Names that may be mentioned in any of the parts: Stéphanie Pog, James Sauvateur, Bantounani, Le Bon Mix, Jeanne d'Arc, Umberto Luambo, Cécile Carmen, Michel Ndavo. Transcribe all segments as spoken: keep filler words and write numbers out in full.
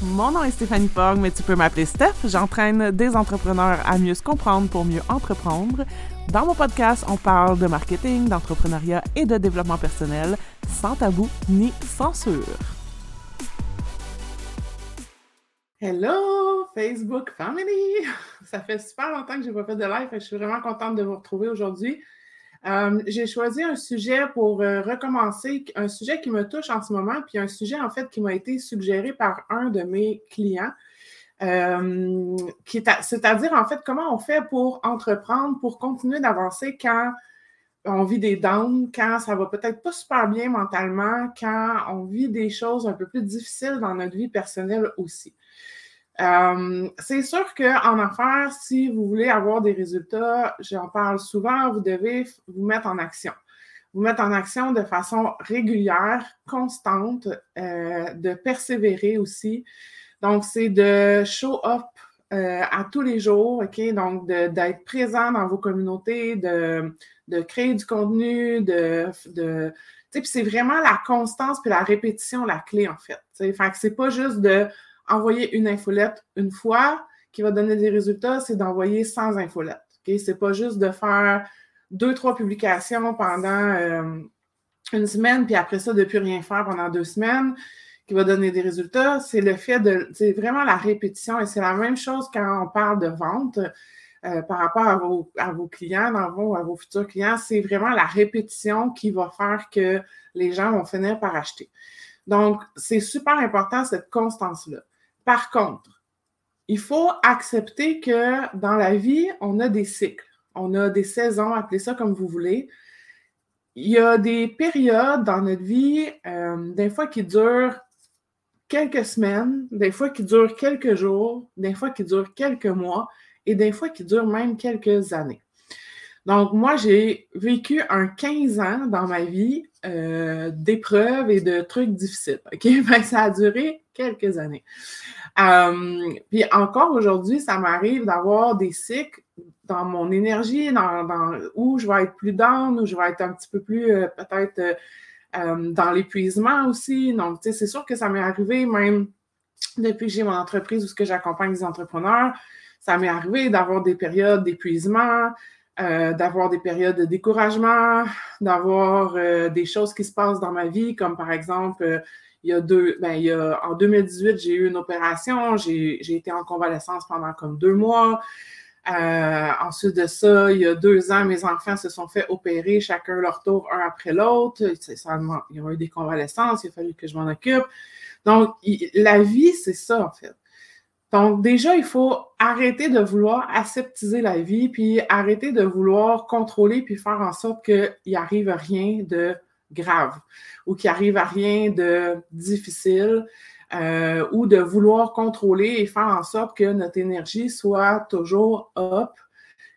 Mon nom est Stéphanie Pog, mais tu peux m'appeler Steph. J'entraîne des entrepreneurs à mieux se comprendre pour mieux entreprendre. Dans mon podcast, on parle de marketing, d'entrepreneuriat et de développement personnel, sans tabou ni censure. Hello Facebook Family! Ça fait super longtemps que je n'ai pas fait de live et je suis vraiment contente de vous retrouver aujourd'hui. Euh, j'ai choisi un sujet pour euh, recommencer, un sujet qui me touche en ce moment, puis un sujet en fait qui m'a été suggéré par un de mes clients, euh, qui est à, c'est-à-dire en fait comment on fait pour entreprendre, pour continuer d'avancer quand on vit des downs, quand ça va peut-être pas super bien mentalement, quand on vit des choses un peu plus difficiles dans notre vie personnelle aussi. Euh, c'est sûr qu'en affaires, si vous voulez avoir des résultats, j'en parle souvent, vous devez vous mettre en action. Vous mettre en action de façon régulière, constante, euh, de persévérer aussi. Donc, c'est de show up euh, à tous les jours, OK? Donc, de, d'être présent dans vos communautés, de, de créer du contenu, de... de tu sais, puis c'est vraiment la constance puis la répétition, la clé, en fait. Tu sais, fait que c'est pas juste de envoyer une infolette une fois qui va donner des résultats, c'est d'envoyer cent infolettes. Okay? C'est pas juste de faire deux, trois publications pendant euh, une semaine, puis après ça, de plus rien faire pendant deux semaines qui va donner des résultats. C'est le fait de... C'est vraiment la répétition et c'est la même chose quand on parle de vente euh, par rapport à vos, à vos clients, dans vos, à vos futurs clients. C'est vraiment la répétition qui va faire que les gens vont finir par acheter. Donc, c'est super important cette constance-là. Par contre, il faut accepter que dans la vie, on a des cycles, on a des saisons, appelez ça comme vous voulez. Il y a des périodes dans notre vie, euh, des fois qui durent quelques semaines, des fois qui durent quelques jours, des fois qui durent quelques mois et des fois qui durent même quelques années. Donc, moi, j'ai vécu un quinze ans dans ma vie euh, d'épreuves et de trucs difficiles. OK? Ben, ça a duré quelques années. Euh, puis encore aujourd'hui, ça m'arrive d'avoir des cycles dans mon énergie, dans, dans, où je vais être plus down, où je vais être un petit peu plus euh, peut-être euh, euh, dans l'épuisement aussi. Donc, tu sais, c'est sûr que ça m'est arrivé même depuis que j'ai mon entreprise où j'accompagne des entrepreneurs, ça m'est arrivé d'avoir des périodes d'épuisement, Euh, d'avoir des périodes de découragement, d'avoir euh, des choses qui se passent dans ma vie, comme par exemple, euh, il y a deux, ben, il y a, en deux mille dix-huit, j'ai eu une opération, j'ai, j'ai été en convalescence pendant comme deux mois. Euh, ensuite de ça, il y a deux ans, mes enfants se sont fait opérer, chacun leur tour, un après l'autre. C'est, ça, ils ont eu des convalescences, il a fallu que je m'en occupe. Donc, il, la vie, c'est ça, en fait. Donc, déjà, il faut arrêter de vouloir aseptiser la vie, puis arrêter de vouloir contrôler, puis faire en sorte qu'il n'arrive rien de grave ou qu'il n'arrive à rien de difficile euh, ou de vouloir contrôler et faire en sorte que notre énergie soit toujours up,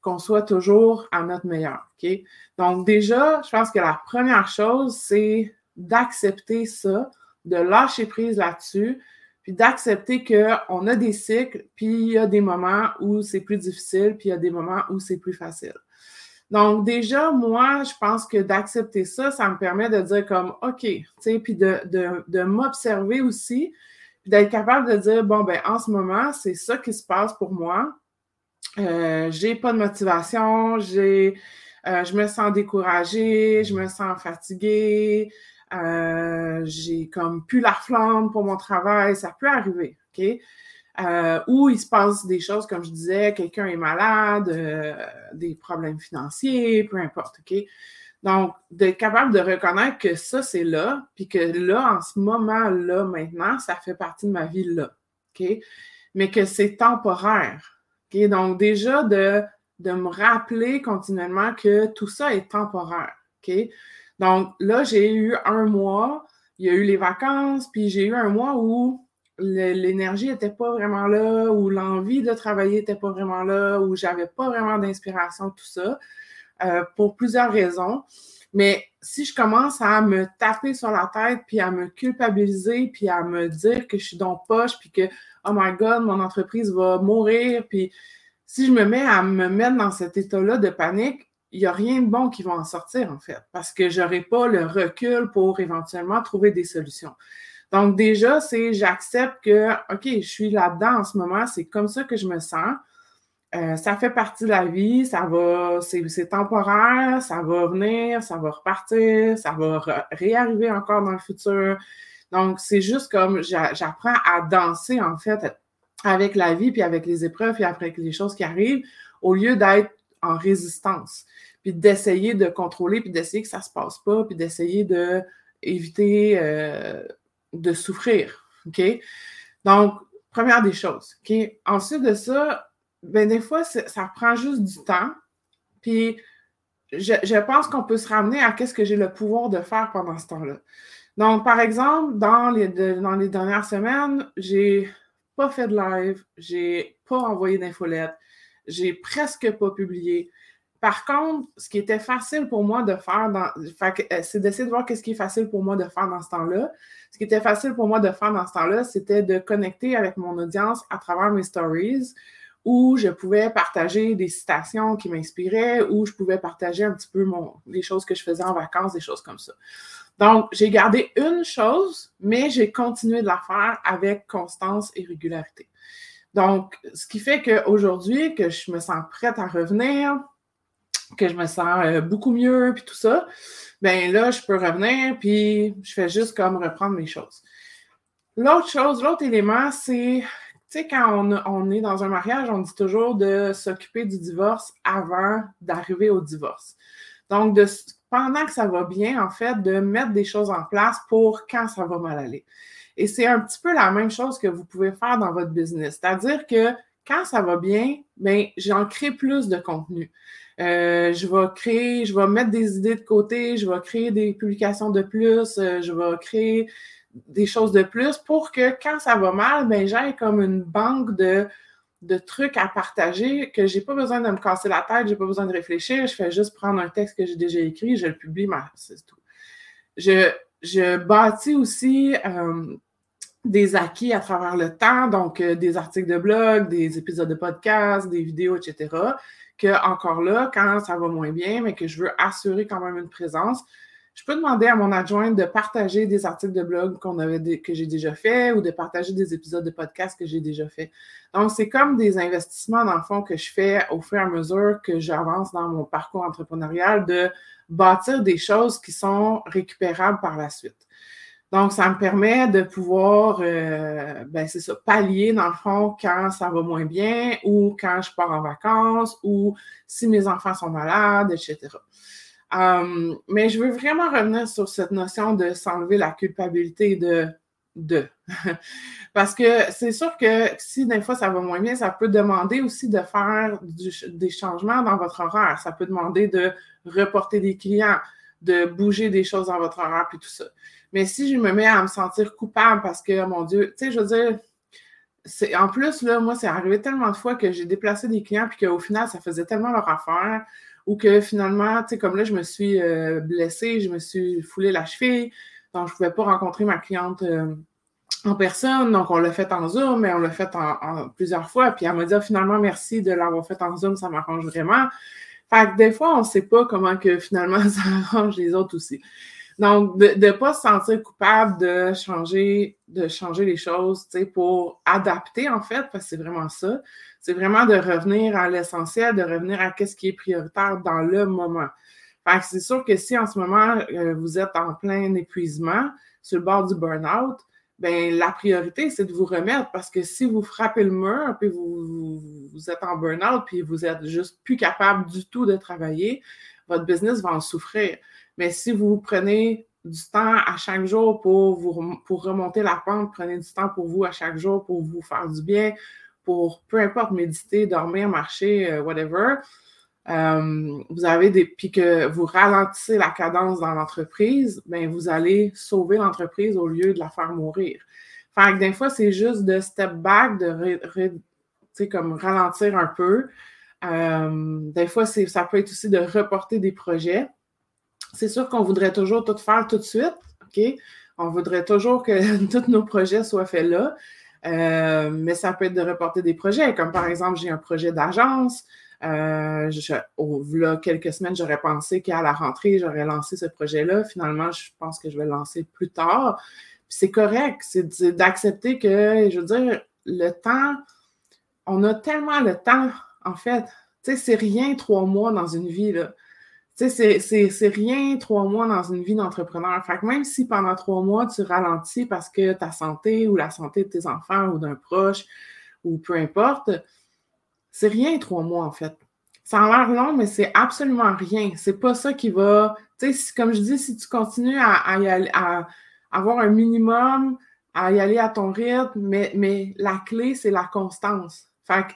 qu'on soit toujours à notre meilleur. Okay? Donc, déjà, je pense que la première chose, c'est d'accepter ça, de lâcher prise là-dessus, puis d'accepter qu'on a des cycles, puis il y a des moments où c'est plus difficile, puis il y a des moments où c'est plus facile. Donc déjà, moi, je pense que d'accepter ça, ça me permet de dire comme « OK », tu sais, puis de, de, de m'observer aussi, puis d'être capable de dire « Bon, ben en ce moment, c'est ça qui se passe pour moi. Euh, j'ai pas de motivation, j'ai, euh, je me sens découragée, je me sens fatiguée. » Euh, j'ai comme plus la flamme pour mon travail, ça peut arriver, OK? Euh, ou il se passe des choses, comme je disais, quelqu'un est malade, euh, des problèmes financiers, peu importe, OK? Donc, d'être capable de reconnaître que ça, c'est là, puis que là, en ce moment-là, maintenant, ça fait partie de ma vie là, OK? Mais que c'est temporaire, OK? Donc, déjà, de, de me rappeler continuellement que tout ça est temporaire, OK? Donc là, j'ai eu un mois, il y a eu les vacances, puis j'ai eu un mois où le, l'énergie n'était pas vraiment là, où l'envie de travailler n'était pas vraiment là, où j'avais pas vraiment d'inspiration, tout ça, euh, pour plusieurs raisons. Mais si je commence à me taper sur la tête, puis à me culpabiliser, puis à me dire que je suis dans poche, puis que « Oh my God, mon entreprise va mourir », puis si je me mets à me mettre dans cet état-là de panique, il n'y a rien de bon qui va en sortir, en fait, parce que je n'aurai pas le recul pour éventuellement trouver des solutions. Donc déjà, c'est j'accepte que, OK, je suis là-dedans en ce moment, c'est comme ça que je me sens. Euh, ça fait partie de la vie, ça va, c'est, c'est temporaire, ça va venir, ça va repartir, ça va re- réarriver encore dans le futur. Donc, c'est juste comme j'a- j'apprends à danser, en fait, avec la vie, puis avec les épreuves, puis avec les choses qui arrivent, au lieu d'être en résistance, puis d'essayer de contrôler, puis d'essayer que ça se passe pas, puis d'essayer d'éviter euh, de souffrir, OK? Donc, première des choses, OK? Ensuite de ça, ben des fois, ça prend juste du temps, puis je, je pense qu'on peut se ramener à qu'est-ce que j'ai le pouvoir de faire pendant ce temps-là. Donc, par exemple, dans les, de, dans les dernières semaines, j'ai pas fait de live, j'ai pas envoyé d'infolette, j'ai presque pas publié. Par contre, ce qui était facile pour moi de faire, dans, fait, c'est d'essayer de voir qu'est-ce qui est facile pour moi de faire dans ce temps-là. Ce qui était facile pour moi de faire dans ce temps-là, c'était de connecter avec mon audience à travers mes stories, où je pouvais partager des citations qui m'inspiraient, où je pouvais partager un petit peu mon, les choses que je faisais en vacances, des choses comme ça. Donc, j'ai gardé une chose, mais j'ai continué de la faire avec constance et régularité. Donc, ce qui fait qu'aujourd'hui, que je me sens prête à revenir, que je me sens beaucoup mieux, puis tout ça, bien là, je peux revenir, puis je fais juste comme reprendre mes choses. L'autre chose, l'autre élément, c'est... Tu sais, quand on, on est dans un mariage, on dit toujours de s'occuper du divorce avant d'arriver au divorce. Donc, de, pendant que ça va bien, en fait, de mettre des choses en place pour quand ça va mal aller. Et c'est un petit peu la même chose que vous pouvez faire dans votre business. C'est-à-dire que quand ça va bien, bien, j'en crée plus de contenu. Euh, je vais créer, je vais mettre des idées de côté, je vais créer des publications de plus, je vais créer... des choses de plus pour que quand ça va mal, ben j'ai comme une banque de, de trucs à partager que j'ai pas besoin de me casser la tête, j'ai pas besoin de réfléchir, je fais juste prendre un texte que j'ai déjà écrit, je le publie, ben, c'est tout. Je, je bâtis aussi euh, des acquis à travers le temps, donc euh, des articles de blog, des épisodes de podcast, des vidéos, et cetera, que encore là, quand ça va moins bien, mais que je veux assurer quand même une présence, je peux demander à mon adjointe de partager des articles de blog qu'on avait, que j'ai déjà fait ou de partager des épisodes de podcast que j'ai déjà fait. Donc, c'est comme des investissements, dans le fond, que je fais au fur et à mesure que j'avance dans mon parcours entrepreneurial de bâtir des choses qui sont récupérables par la suite. Donc, ça me permet de pouvoir, euh, ben c'est ça, pallier, dans le fond, quand ça va moins bien ou quand je pars en vacances ou si mes enfants sont malades, et cetera. Um, mais je veux vraiment revenir sur cette notion de s'enlever la culpabilité de « de ». Parce que c'est sûr que si des fois ça va moins bien, ça peut demander aussi de faire du, des changements dans votre horaire. Ça peut demander de reporter des clients, de bouger des choses dans votre horaire puis tout ça. Mais si je me mets à me sentir coupable parce que, mon Dieu, tu sais, je veux dire… C'est, en plus, là, moi, c'est arrivé tellement de fois que j'ai déplacé des clients puis qu'au final, ça faisait tellement leur affaire ou que finalement, tu sais, comme là, je me suis euh, blessée, je me suis foulée la cheville, donc je ne pouvais pas rencontrer ma cliente euh, en personne, donc on l'a fait en Zoom, mais on l'a fait en, en plusieurs fois, puis elle m'a dit oh, finalement, merci de l'avoir fait en Zoom, ça m'arrange vraiment. Fait que des fois, on ne sait pas comment que finalement, ça arrange les autres aussi. Donc, de ne pas se sentir coupable de changer, de changer les choses, tu sais, pour adapter, en fait, parce que c'est vraiment ça. C'est vraiment de revenir à l'essentiel, de revenir à qu'est-ce qui est prioritaire dans le moment. Fait que c'est sûr que si, en ce moment, euh, vous êtes en plein épuisement, sur le bord du burn-out, bien, la priorité, c'est de vous remettre, parce que si vous frappez le mur, puis vous, vous, vous êtes en burn-out, puis vous êtes juste plus capable du tout de travailler, votre business va en souffrir. Mais si vous prenez du temps à chaque jour pour, vous, pour remonter la pente, prenez du temps pour vous à chaque jour pour vous faire du bien, pour peu importe, méditer, dormir, marcher, whatever, euh, vous avez des, puis que vous ralentissez la cadence dans l'entreprise, bien, vous allez sauver l'entreprise au lieu de la faire mourir. Fait que des fois, c'est juste de step back, de ré, ré, comme ralentir un peu. Euh, des fois, c'est, ça peut être aussi de reporter des projets. C'est sûr qu'on voudrait toujours tout faire tout de suite, OK? On voudrait toujours que tous nos projets soient faits là, euh, mais ça peut être de reporter des projets, comme par exemple, j'ai un projet d'agence, euh, je, au, là, quelques semaines, j'aurais pensé qu'à la rentrée, j'aurais lancé ce projet-là, finalement, je pense que je vais le lancer plus tard, C'est correct, c'est d'accepter que, je veux dire, le temps, on a tellement le temps, en fait. Tu sais, c'est rien trois mois dans une vie, là. Tu sais, c'est, c'est, c'est rien trois mois dans une vie d'entrepreneur. Fait que même si pendant trois mois, tu ralentis parce que ta santé ou la santé de tes enfants ou d'un proche ou peu importe, c'est rien trois mois, en fait. Ça a l'air long, mais c'est absolument rien. C'est pas ça qui va... Tu sais, comme je dis, si tu continues à, à, y aller, à avoir un minimum, à y aller à ton rythme, mais, mais la clé, c'est la constance. Fait que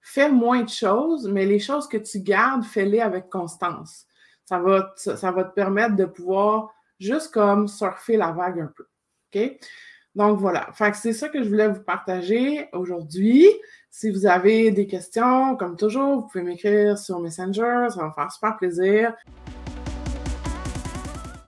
fais moins de choses, mais les choses que tu gardes, fais-les avec constance. Ça va, te, ça va te permettre de pouvoir juste comme surfer la vague un peu. OK? Donc voilà. Fait que c'est ça que je voulais vous partager aujourd'hui. Si vous avez des questions, comme toujours, vous pouvez m'écrire sur Messenger, ça va me faire super plaisir.